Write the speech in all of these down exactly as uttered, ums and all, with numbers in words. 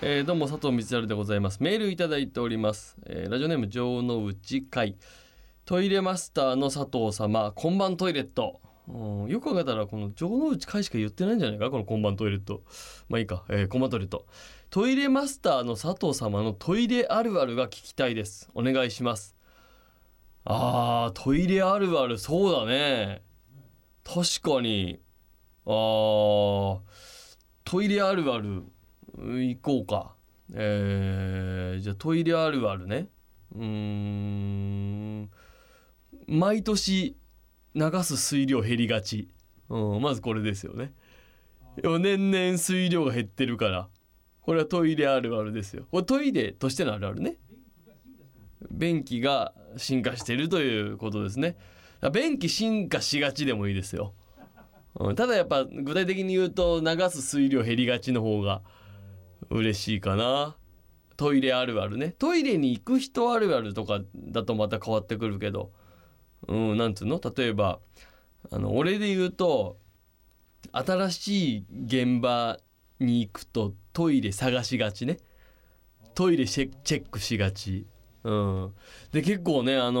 えー、どうも佐藤光晴でございます。メールいただいております、えー、ラジオネーム城之内海。トイレマスターの佐藤様、こんばんトイレット。うん、よく考えたらこの城之内海しか言ってないんじゃないか、このこんばんトイレット。まあいいか、えー、こんばんトイレット。トイレマスターの佐藤様のトイレあるあるが聞きたいです。お願いします。あー、トイレあるある、そうだね。確かに。あー、トイレあるある行こうか、えー、じゃあトイレあるあるね。うーん、毎年流す水量減りがち、うん、まずこれですよね。年々水量が減ってるから、これはトイレあるあるですよ。これトイレとしてのあるあるね。便器が進化してるということですね。便器進化しがちでもいいですよ、うん、ただやっぱ具体的に言うと流す水量減りがちの方が嬉しいかな。トイレあるあるね。トイレに行く人あるあるとかだとまた変わってくるけど、うん、なんつうの、例えばあの俺で言うと、新しい現場に行くとトイレ探しがちね。トイレチェックしがち、うん、で結構ね、あのー、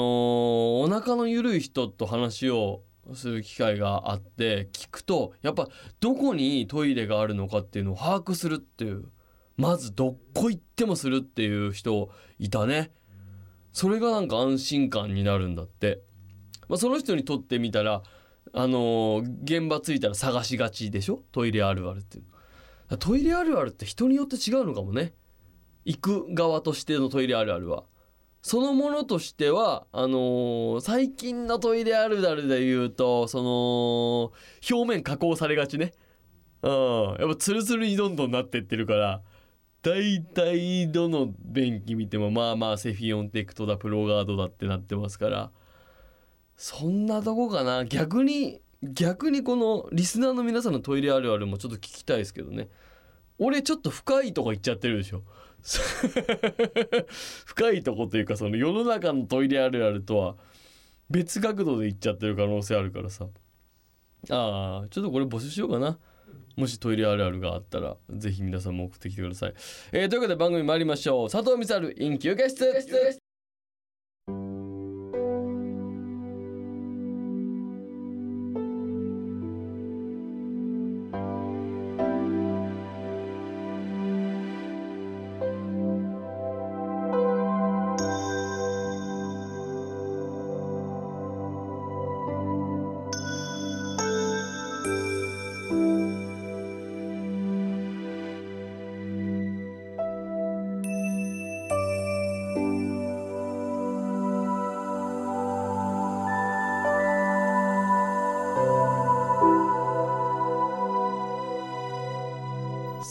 お腹の緩い人と話をする機会があって、聞くとやっぱどこにトイレがあるのかっていうのを把握するっていう、まずどっこ行ってもするっていう人いたね。それがなんか安心感になるんだって、まあ、その人にとってみたら、あのー、現場着いたら探しがちでしょ、トイレあるあるっていう。トイレあるあるって人によって違うのかもね。行く側としてのトイレあるあるは、そのものとしてはあのー、最近のトイレあるあるで言うと、その表面加工されがちね。うん、やっぱツルツルにどんどんなってってるから、だいたいどの便器見てもまあまあセフィオンテクトだプロガードだってなってますから、そんなとこかな。逆に逆にこのリスナーの皆さんのトイレあるあるもちょっと聞きたいですけどね。俺ちょっと深いとこ行っちゃってるでしょ深いとこというか、その世の中のトイレあるあるとは別角度で行っちゃってる可能性あるからさ。ああ、ちょっとこれ募集しようかな。もしトイレあるあるがあったらぜひ皆さんも送ってきてください、えー、ということで番組参りましょう。佐藤光晴 in 休憩室。